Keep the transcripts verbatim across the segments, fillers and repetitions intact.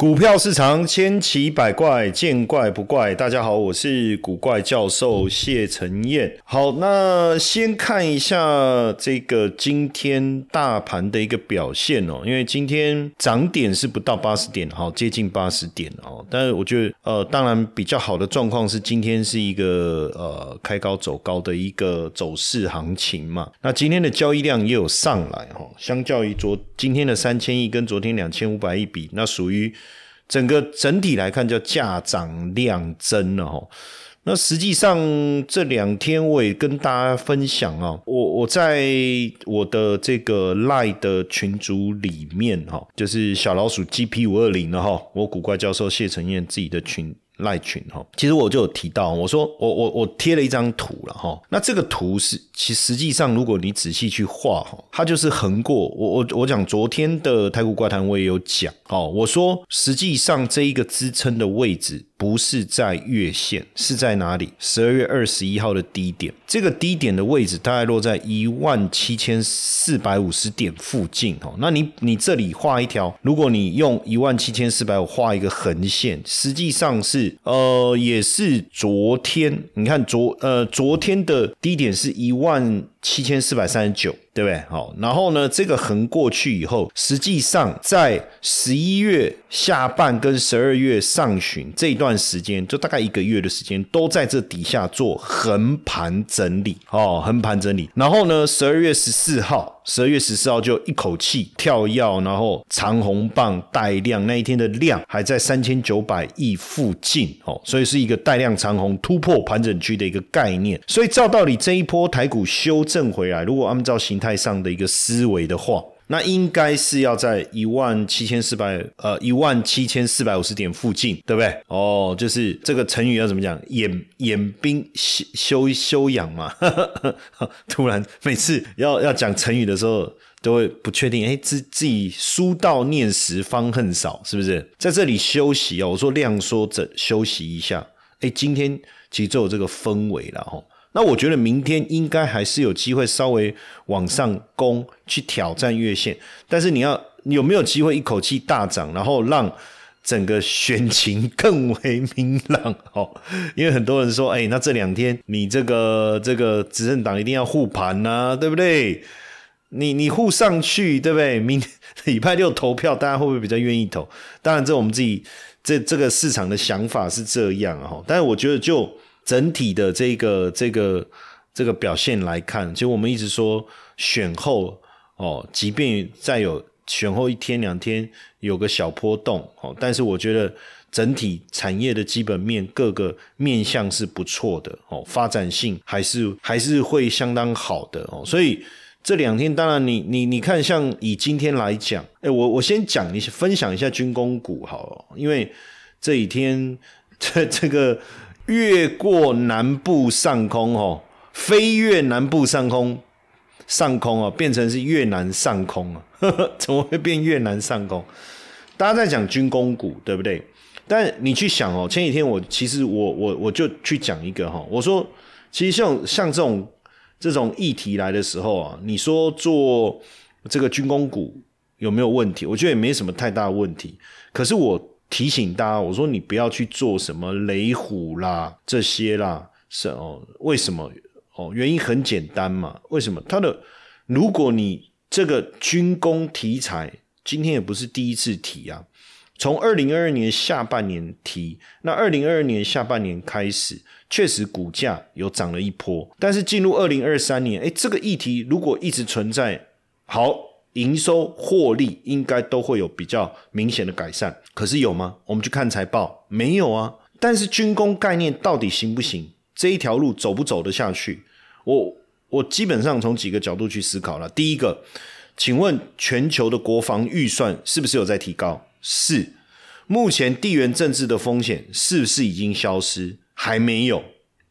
股票市场千奇百怪，见怪不怪。大家好，我是古怪教授谢承彦。好，那先看一下这个今天大盘的一个表现哦，因为今天涨点是不到八十点，好，接近八十点哦。但是我觉得呃，当然比较好的状况是今天是一个呃开高走高的一个走势行情嘛。那今天的交易量也有上来哦，相较于昨今天的三千亿跟昨天两千五百亿比，那属于整个整体来看叫价涨量增了齁。那实际上这两天我也跟大家分享啊，我我在我的这个 LINE 的群组里面齁，就是小老鼠 G P 五二零 了齁，我古怪教授谢承彦自己的群赖群齁，其实我就有提到，我说我我我贴了一张图了齁，那这个图是其实际上如果你仔细去画齁，它就是横过我我我讲昨天的台股怪谈我也有讲齁，我说实际上这一个支撑的位置不是在月线，是在哪里 ?十二月二十一号的低点。这个低点的位置大概落在一万七千四百五十点附近齁，那你你这里画一条，如果你用一万七千四百五十画一个横线，实际上是呃，也是昨天，你看昨呃昨天的低点是一万七千四百三十九，对不对？好，然后呢，这个横过去以后，实际上在十一月下半跟十二月上旬这一段时间，就大概一个月的时间，都在这底下做横盘整理哦，横盘整理。然后呢，十二月十四号，十二月十四号就一口气跳药，然后长红棒带量，那一天的量还在三千九百亿附近哦，所以是一个带量长红突破盘整区的一个概念。所以照道理这一波台股修正回来，如果按照形态上的一个思维的话，那应该是要在一万七千四百五十点附近，对不对？哦，就是这个成语要怎么讲，眼眼兵修修养嘛。突然每次要要讲成语的时候都会不确定，诶，自己书到念时方恨少，是不是？在这里休息哦，我说量缩整休息一下。诶，今天其实就有这个氛围啦齁。那我觉得明天应该还是有机会稍微往上攻去挑战月线，但是你要有没有机会一口气大涨，然后让整个选情更为明朗齁、哦、因为很多人说诶、欸、那这两天你这个这个执政党一定要护盘啊，对不对？你你护上去，对不对？明礼拜六投票大家会不会比较愿意投？当然这我们自己这这个市场的想法是这样齁、哦、但是我觉得就整体的这个这个这个表现来看，其实我们一直说选后哦，即便再有选后一天两天有个小波动哦，但是我觉得整体产业的基本面各个面向是不错的哦，发展性还是还是会相当好的哦，所以这两天当然你你你看，像以今天来讲，诶我我先讲一下分享一下军工股好了，因为这几天这这个。越过南部上空哦，飞越南部上空，上空哦，变成是越南上空啊，呵呵，怎么会变越南上空？大家在讲军工股，对不对？但你去想哦，前几天我其实我我我就去讲一个哈、哦，我说其实像像这种这种议题来的时候啊，你说做这个军工股有没有问题？我觉得也没什么太大的问题，可是我。提醒大家，我说你不要去做什么雷虎啦这些啦，是哦，为什么哦？原因很简单嘛，为什么？它的如果你这个军工题材，今天也不是第一次提啊，从二零二二年下半年提，那二零二二年下半年开始，确实股价有涨了一波，但是进入二零二三年，诶，这个议题如果一直存在，好。营收获利应该都会有比较明显的改善，可是有吗？我们去看财报，没有啊。但是军工概念到底行不行？这一条路走不走得下去？我我基本上从几个角度去思考了。第一个，请问全球的国防预算是不是有在提高？是。目前地缘政治的风险是不是已经消失？还没有，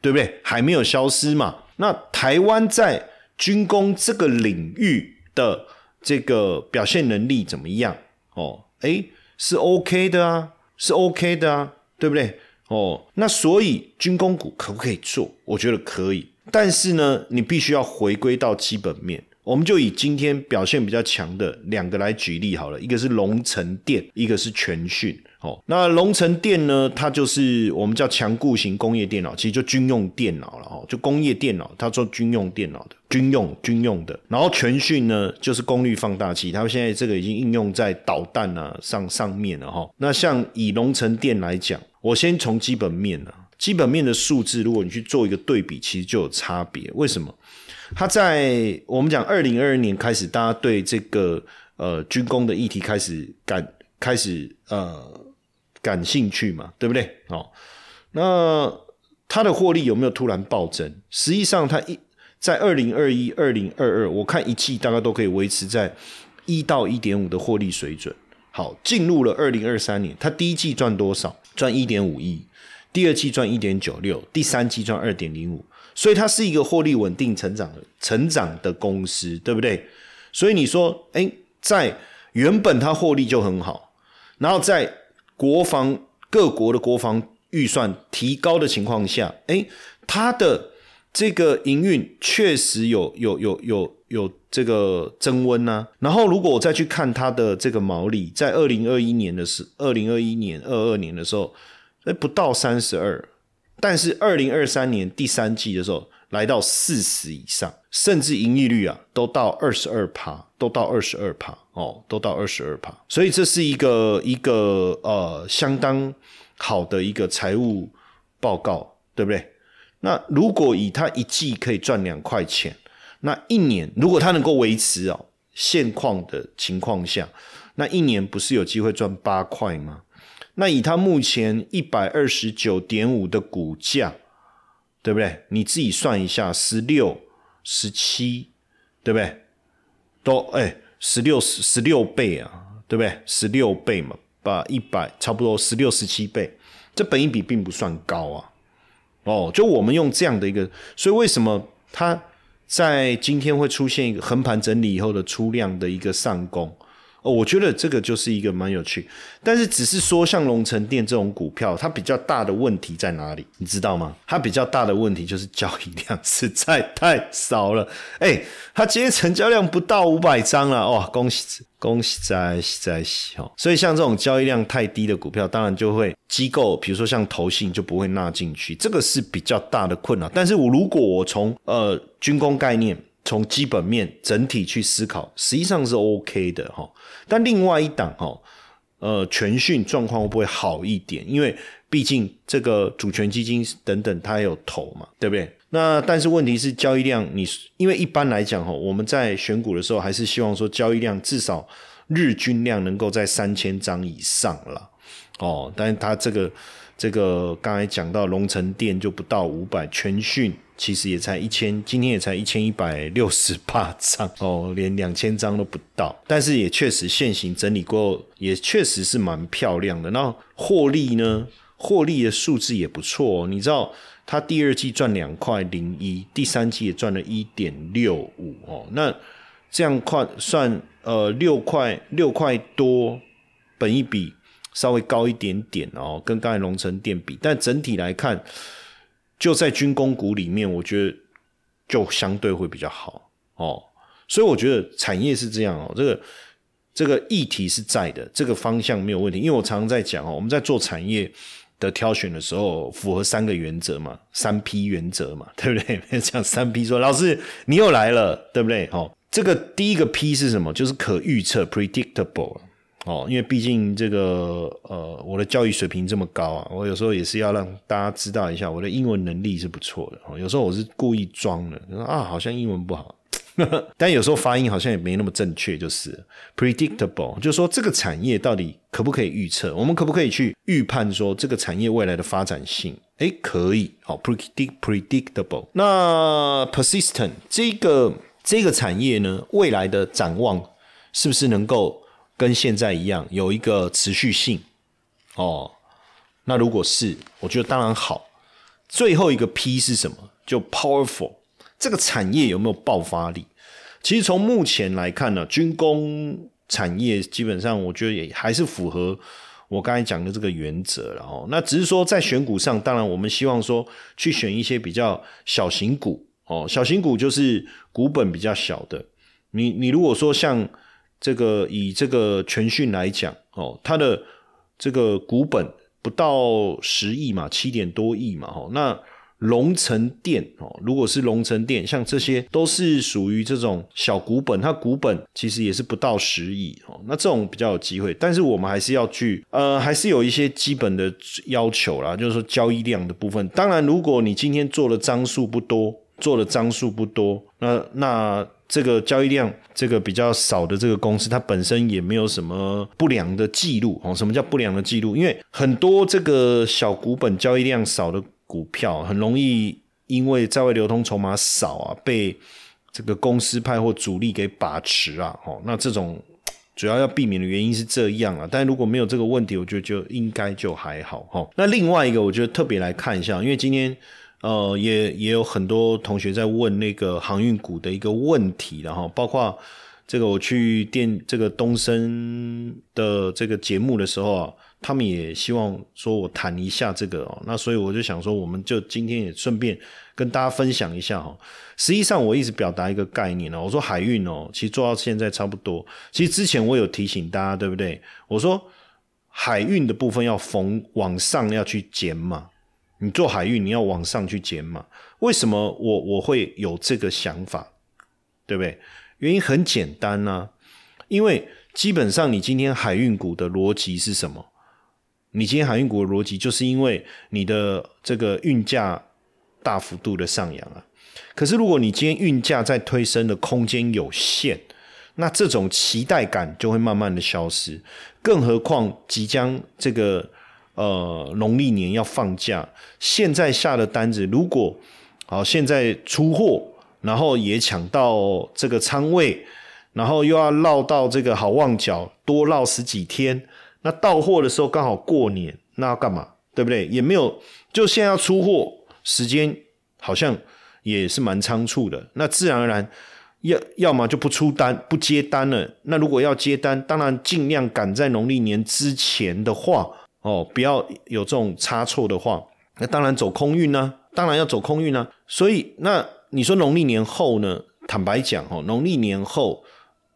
对不对？还没有消失嘛。那台湾在军工这个领域的这个表现能力怎么样哦？诶，是 OK 的啊，是 OK 的啊，对不对？哦，那所以军工股可不可以做？我觉得可以，但是呢，你必须要回归到基本面。我们就以今天表现比较强的两个来举例好了，一个是龙城电，一个是全讯。哦、那龙城电呢，它就是我们叫强固型工业电脑，其实就军用电脑啦，就工业电脑它做军用电脑的，军用军用的。然后全讯呢就是功率放大器，它现在这个已经应用在导弹啊上上面了、哦、那像以龙城电来讲，我先从基本面啊，基本面的数字如果你去做一个对比，其实就有差别。为什么？它在我们讲二零二二年开始，大家对这个呃军工的议题开始感开始呃感兴趣嘛，对不对？哦，那它的获利有没有突然暴增？实际上它一在二零二一、二零二二，我看一季大概都可以维持在一到一点五 的获利水准。好，进入了二零二三年，它第一季赚多少？赚 一点五亿，第二季赚 一点九六， 第三季赚 二点零五， 所以它是一个获利稳定成长的成长的公司，对不对？所以你说诶，在原本它获利就很好，然后在国防各国的国防预算提高的情况下，诶，它的这个营运确实有有有有有这个增温啊。然后如果我再去看它的这个毛利，在二零二一年的时二零二一年二十二年的时候不到三十二，但是二零二三年第三季的时候来到四十以上，甚至盈利率啊都到 百分之二十二， 都到 百分之二十二、哦、都到 百分之二十二。 所以这是一个一个呃相当好的一个财务报告，对不对？那如果以它一季可以赚两块钱，那一年如果它能够维持、哦、现况的情况下，那一年不是有机会赚八块吗？那以它目前 一百二十九点五 的股价，对不对？你自己算一下 ,十六、十七, 对不对？都哎 ,十六,十六倍啊，对不对？ 十六 倍嘛，把一百差不多 十六、十七 倍。这本益比并不算高啊。哦，就我们用这样的一个，所以为什么它在今天会出现一个横盘整理以后的出量的一个上攻？哦，我觉得这个就是一个蛮有趣，但是只是说像龙城电这种股票，它比较大的问题在哪里？你知道吗？它比较大的问题就是交易量实在太少了。哎，它今天成交量不到五百张啦，哇，恭喜恭喜在在喜哦。所以像这种交易量太低的股票，当然就会机构，比如说像投信就不会纳进去，这个是比较大的困扰。但是我如果我从呃军工概念，从基本面整体去思考，实际上是 OK 的。但另外一档呃，全讯状况会不会好一点？因为毕竟这个主权基金等等它有投嘛，对不对？那但是问题是交易量，你因为一般来讲我们在选股的时候还是希望说交易量至少日均量能够在三千张以上啦。哦，但是它这个这个刚才讲到龙城电就不到五百，全讯其实也才一千，今天也才一千一百六十八张哦，连两千张都不到。但是也确实现行整理过后，也确实是蛮漂亮的。那获利呢？获利的数字也不错哦。你知道它第二季赚两块零一，第三季也赚了 一点六五 哦。那这样算呃六块六块多，本益比稍微高一点点哦，跟刚才龙城电比，但整体来看，就在军工股里面，我觉得就相对会比较好哦。所以我觉得产业是这样哦，这个这个议题是在的，这个方向没有问题。因为我常常在讲哦，我们在做产业的挑选的时候，符合三个原则嘛，三 P 原则嘛，对不对？讲三 P， 说老师你又来了，对不对？哦，这个第一个 P 是什么？就是可预测 （predictable）。哦，因为毕竟这个呃，我的教育水平这么高啊，我有时候也是要让大家知道一下我的英文能力是不错的。哦，有时候我是故意装的，啊，好像英文不好，但有时候发音好像也没那么正确，就是了 predictable， 就是说这个产业到底可不可以预测？我们可不可以去预判说这个产业未来的发展性？诶，可以。好，哦，predictable。那 persistent 这个这个产业呢，未来的展望是不是能够跟现在一样有一个持续性？哦，那如果是，我觉得当然好。最后一个 P 是什么？就 powerful， 这个产业有没有爆发力？其实从目前来看呢，军工产业基本上我觉得也还是符合我刚才讲的这个原则了哦。那只是说在选股上，当然我们希望说去选一些比较小型股哦，小型股就是股本比较小的。你你如果说像这个以这个全讯来讲哦，它的这个股本不到十亿嘛，七点多亿嘛，哦，那龙城电哦，如果是龙城电，像这些都是属于这种小股本，它股本其实也是不到十亿哦，那这种比较有机会，但是我们还是要去呃，还是有一些基本的要求啦，就是说交易量的部分。当然，如果你今天做的张数不多，做的张数不多，那那。这个交易量这个比较少的这个公司，它本身也没有什么不良的记录。什么叫不良的记录？因为很多这个小股本交易量少的股票，很容易因为在外流通筹码少啊，被这个公司派或主力给把持啊。那这种主要要避免的原因是这样啊。但如果没有这个问题，我觉得就应该就还好。那另外一个，我觉得特别来看一下，因为今天呃，也也有很多同学在问那个航运股的一个问题，然后包括这个我去电这个东森的这个节目的时候啊，他们也希望说我谈一下这个哦，那所以我就想说，我们就今天也顺便跟大家分享一下哈。实际上，我一直表达一个概念哦，我说海运哦，其实做到现在差不多。其实之前我有提醒大家，对不对？我说海运的部分要逢往上要去减嘛。你做海运你要往上去减码，为什么我我会有这个想法，对不对？原因很简单啊，因为基本上你今天海运股的逻辑是什么？你今天海运股的逻辑就是因为你的这个运价大幅度的上扬啊。可是如果你今天运价在推升的空间有限，那这种期待感就会慢慢的消失，更何况即将这个呃，农历年要放假，现在下的单子，如果好现在出货，然后也抢到这个仓位，然后又要绕到这个好望角多绕十几天，那到货的时候刚好过年，那要干嘛？对不对？也没有，就现在要出货，时间好像也是蛮仓促的，那自然而然要要么就不出单，不接单了。那如果要接单，当然尽量赶在农历年之前的话。哦，不要有这种差错的话，那当然走空运啊，当然要走空运啊。所以那你说农历年后呢？坦白讲哦，农历年后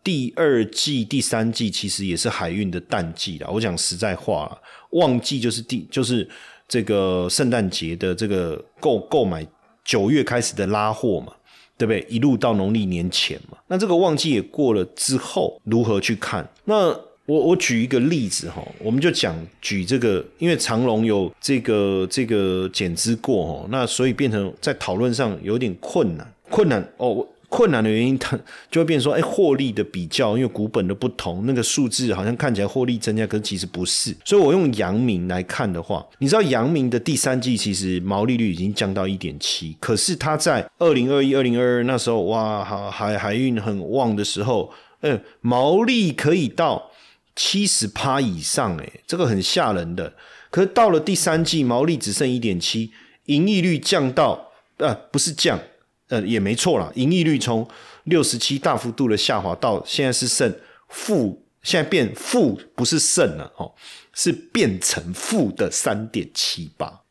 第二季、第三季其实也是海运的淡季啦。我讲实在话啦，旺季就是第就是这个圣诞节的这个购购买，九月开始的拉货嘛，对不对？一路到农历年前嘛。那这个旺季也过了之后，如何去看？那我我举一个例子齁，我们就讲举这个，因为长荣有这个这个减资过齁，那所以变成在讨论上有点困难，困难哦，困难的原因它就会变成说，哎，获利的比较，因为股本的不同，那个数字好像看起来获利增加，可是其实不是。所以我用阳明来看的话，你知道阳明的第三季其实毛利率已经降到 一点七， 可是它在二零二一、二零二二那时候，哇，海海运很旺的时候，嗯，毛利可以到百分之七十 以上，欸，这个很吓人的。可是到了第三季，毛利只剩 一点七， 盈利率降到呃不是降呃也没错啦，盈利率从六十七大幅度的下滑到现在是剩负，现在变负，不是剩了齁，是变成负的 三点七八。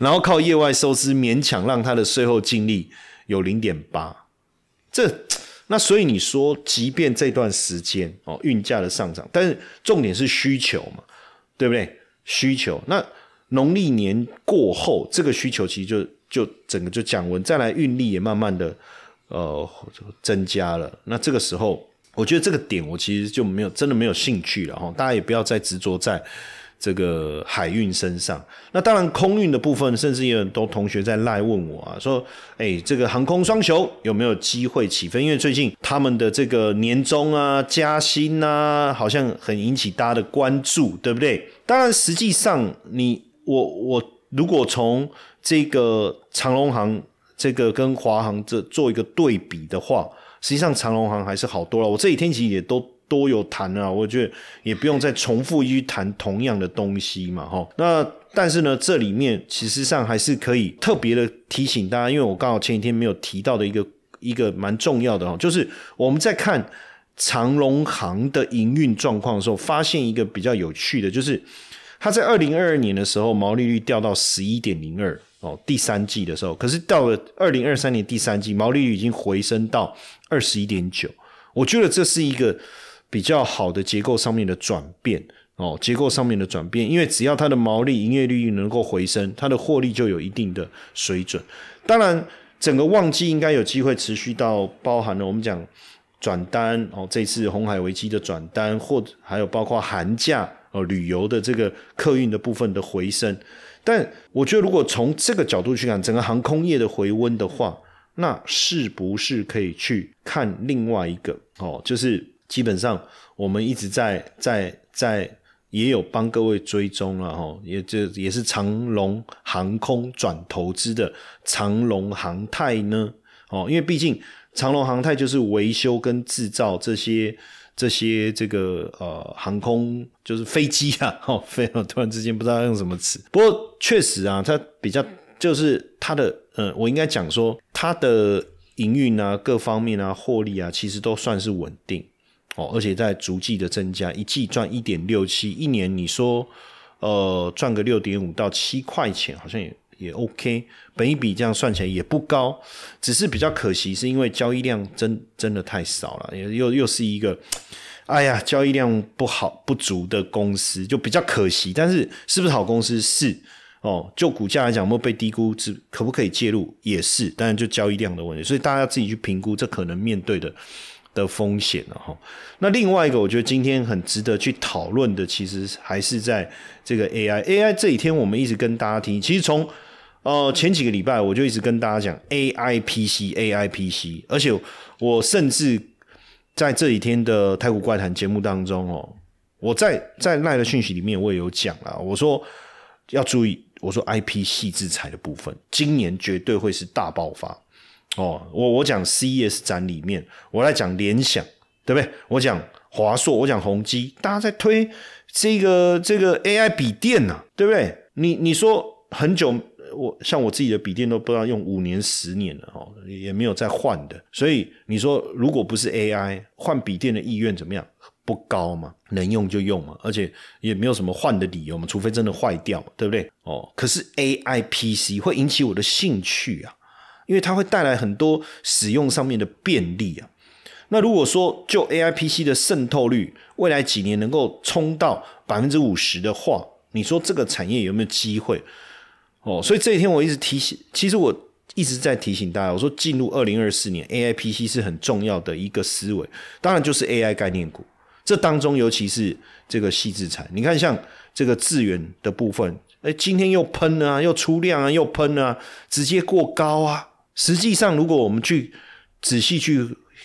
然后靠业外收支勉强让他的税后净利有 零点八。这那所以你说即便这段时间哦，运价的上涨，但是重点是需求嘛，对不对？需求，那农历年过后这个需求其实就就整个就降温，再来运力也慢慢的呃增加了，那这个时候我觉得这个点我其实就没有真的没有兴趣了齁，大家也不要再执着在这个海运身上。那当然空运的部分，甚至有很多同学在赖问我啊，说诶，这个航空双雄有没有机会起飞？因为最近他们的这个年终啊、加薪啊，好像很引起大家的关注，对不对？当然实际上你我我如果从这个长荣航这个跟华航这做一个对比的话，实际上长荣航还是好多了。我这几天其实也都都有谈啊，我觉得也不用再重复去谈同样的东西嘛，齁。那但是呢，这里面其实上还是可以特别的提醒大家，因为我刚好前几天没有提到的一个一个蛮重要的齁，就是我们在看长荣航的营运状况的时候，发现一个比较有趣的，就是它在二零二二年的时候毛利率掉到 十一点零二，哦，第三季的时候，可是到了二零二三年第三季，毛利率已经回升到 二十一点九， 我觉得这是一个比较好的结构上面的转变哦，结构上面的转变，因为只要它的毛利、营业利率能够回升，它的获利就有一定的水准。当然，整个旺季应该有机会持续到包含了我们讲转单哦，这次鸿海危机的转单，或还有包括寒假哦旅游的这个客运的部分的回升。但我觉得，如果从这个角度去看，整个航空业的回温的话，那是不是可以去看另外一个哦，就是基本上我们一直在在在。也有帮各位追踪了、啊、也这也是长荣航空转投资的长荣航太呢，哦，因为毕竟长荣航太就是维修跟制造这些这些这个呃航空就是飞机啊，哦，飞了突然之间不知道用什么词，不过确实啊，它比较就是它的呃，我应该讲说它的营运啊各方面啊获利啊其实都算是稳定。哦，而且在逐季的增加，一季赚 一点六七， 一年你说呃赚个 六点五 到七块钱好像也也 OK， 本益比这样算起来也不高，只是比较可惜是因为交易量真真的太少了，又又是一个哎呀交易量不好不足的公司，就比较可惜，但是是不是好公司是哦，就股价来讲有没有被低估，可不可以介入也是，当然就交易量的问题，所以大家自己去评估这可能面对的的风险了哈。那另外一个，我觉得今天很值得去讨论的，其实还是在这个 A I。A I 这几天我们一直跟大家提，其实从呃前几个礼拜我就一直跟大家讲 A I P C，A I P C， 而且我甚至在这几天的台股怪谈节目当中哦，我在在赖的讯息里面我也有讲啦，我说要注意，我说 I P 系制裁的部分，今年绝对会是大爆发。哦，我我讲 C E S 展里面，我来讲联想，对不对？我讲华硕，我讲宏基，大家在推这个这个 A I 笔电啊，对不对？你你说很久，我像我自己的笔电都不知道用五年十年了哦，也没有再换的，所以你说如果不是 A I 换笔电的意愿怎么样？不高嘛，能用就用嘛，而且也没有什么换的理由嘛，除非真的坏掉嘛，对不对？哦，可是 A I P C 会引起我的兴趣啊。因为它会带来很多使用上面的便利啊。那如果说就 A I P C 的渗透率，未来几年能够冲到 百分之五十 的话，你说这个产业有没有机会？哦，所以这一天我一直提醒，其实我一直在提醒大家，我说进入二零二四年 A I P C 是很重要的一个思维，当然就是 A I 概念股。这当中尤其是这个矽智财，你看像这个智原的部分，诶，今天又喷啊，又出量啊，又喷啊，直接过高啊。实际上如果我们去仔细去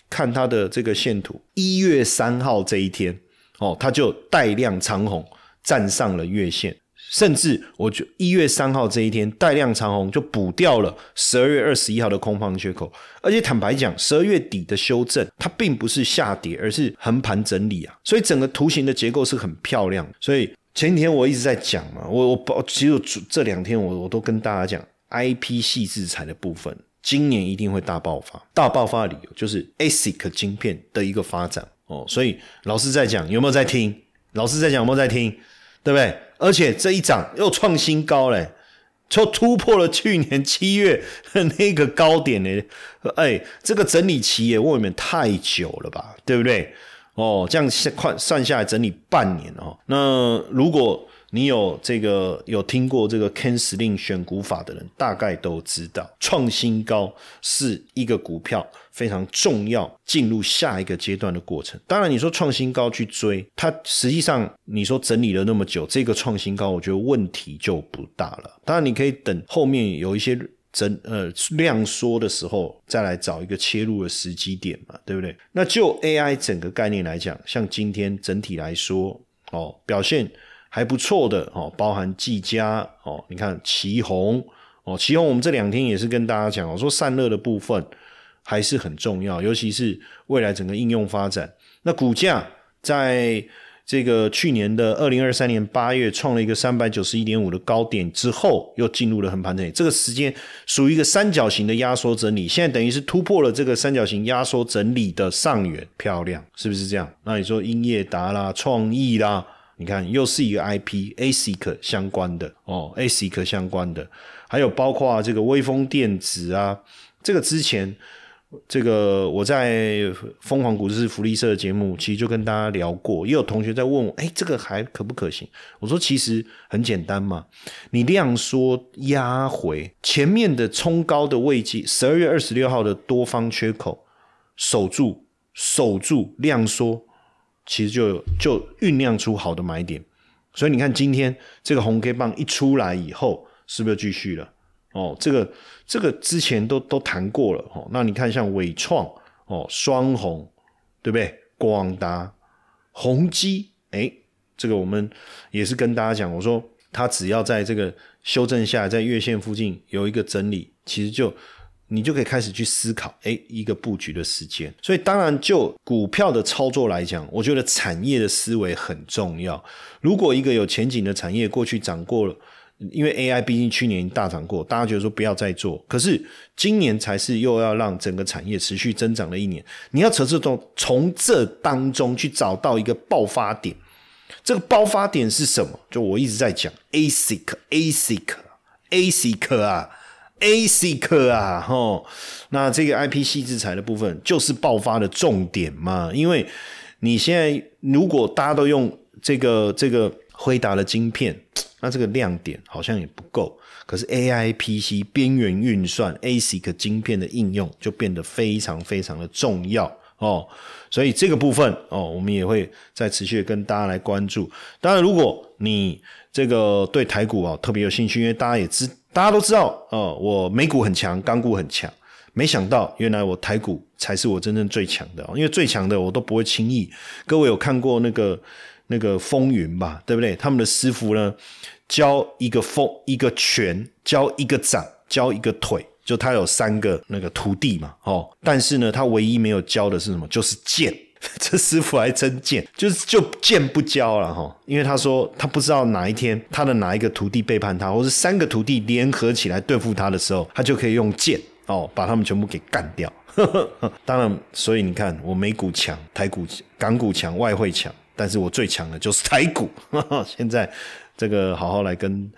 看它的这个线图 ,一月三号这一天哦，它就带量长红站上了月线。甚至我就一月三号这一天带量长红就补掉了十二月二十一号的空方缺口。而且坦白讲 ,十二月底的修正它并不是下跌，而是横盘整理啊。所以整个图形的结构是很漂亮。所以前几天我一直在讲嘛，我我其实这两天我我都跟大家讲 ,I P 系制裁的部分。今年一定会大爆发，大爆发的理由就是 A S I C 晶片的一个发展哦，所以老师在讲有没有在听？老师在讲有没有在听？对不对？而且这一涨又创新高嘞，就突破了去年七月的那个高点嘞，哎，这个整理期也未免太久了吧，对不对？哦，这样算下来整理半年哦，那如果你有这个有听过这个 Ken Sling 选股法的人大概都知道，创新高是一个股票非常重要进入下一个阶段的过程。当然你说创新高去追它，实际上你说整理了那么久，这个创新高我觉得问题就不大了。当然你可以等后面有一些整呃量缩的时候再来找一个切入的时机点嘛，对不对？那就 A I 整个概念来讲，像今天整体来说哦表现还不错的哦，包含技嘉哦，你看奇宏哦，奇宏我们这两天也是跟大家讲，我说散热的部分还是很重要，尤其是未来整个应用发展。那股价在这个去年的二零二三年八月创了一个 三百九十一点五 的高点之后，又进入了横盘整理，这个时间属于一个三角形的压缩整理，现在等于是突破了这个三角形压缩整理的上缘，漂亮，是不是这样？那你说英业达啦，创意啦。你看又是一个 I P A S I C 相关的哦 ,A S I C 相关的。还有包括这个微风电子啊，这个之前这个我在疯狂股市福利社的节目其实就跟大家聊过，也有同学在问我，哎，这个还可不可行？我说其实很简单嘛，你量缩压回前面的冲高的位置，十二月二十六号的多方缺口守住，守住量缩，其实就就酝酿出好的买点。所以你看今天这个红 K 棒一出来以后，是不是就继续了？哦，这个这个之前都都谈过了、哦、那你看像伟创、哦、双红，对不对？广达、宏基，哎，这个我们也是跟大家讲，我说它只要在这个修正下来，在月线附近有一个整理，其实就你就可以开始去思考，哎，一个布局的时间。所以当然就股票的操作来讲，我觉得产业的思维很重要。如果一个有前景的产业过去涨过了，因为 A I 毕竟去年大涨过，大家觉得说不要再做，可是今年才是又要让整个产业持续增长的一年，你要从这种从这当中去找到一个爆发点。这个爆发点是什么？就我一直在讲 ASIC ASIC ASIC 啊 ASIC 啊齁，那这个 I P C 制裁的部分就是爆发的重点嘛，因为你现在如果大家都用这个这个辉达的晶片，那这个亮点好像也不够，可是 A I P C 边缘运算 A S I C 晶片的应用就变得非常非常的重要哦，所以这个部分哦，我们也会再持续跟大家来关注。当然，如果你这个对台股啊、哦、特别有兴趣，因为大家也知，大家都知道哦，我美股很强，港股很强，没想到原来我台股才是我真正最强的、哦，因为最强的我都不会轻易。各位有看过那个？那个风云吧，对不对？他们的师傅呢，教一个风，一个拳，教一个掌，教一个腿，就他有三个那个徒弟嘛，哦，但是呢，他唯一没有教的是什么？就是剑。这师傅还真剑，就是就剑不教了哈，因为他说他不知道哪一天他的哪一个徒弟背叛他，或是三个徒弟联合起来对付他的时候，他就可以用剑哦，把他们全部给干掉。当然，所以你看，我美股强，台股、港股强，外汇强。但是我最强的就是台股，现在这个好好来跟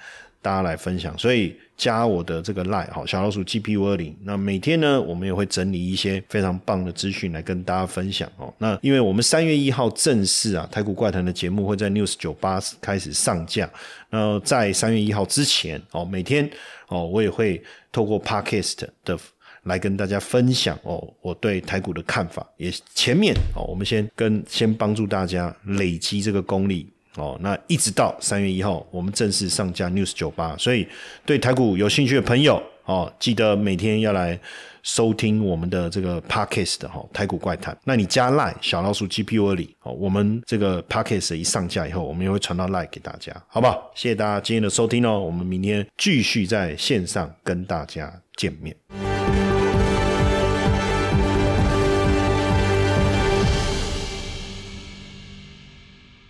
大家来分享，所以加我的这个 LINE 好，小老鼠 G P 五二零， 那每天呢我们也会整理一些非常棒的资讯来跟大家分享哦。那因为我们三月一号正式啊台股怪谈的节目会在 news 九十八 开始上架，那在三月一号之前哦，每天哦我也会透过 Podcast 的来跟大家分享哦，我对台股的看法。也前面哦，我们先跟先帮助大家累积这个功力哦。那一直到三月一号，我们正式上架 news 九十八。所以对台股有兴趣的朋友哦，记得每天要来收听我们的这个 podcast 的、哦、台股怪谈。那你加 LINE 小老鼠 G P 五二零哦，我们这个 podcast 一上架以后，我们也会传到 LINE 给大家，好不好？谢谢大家今天的收听哦，我们明天继续在线上跟大家见面。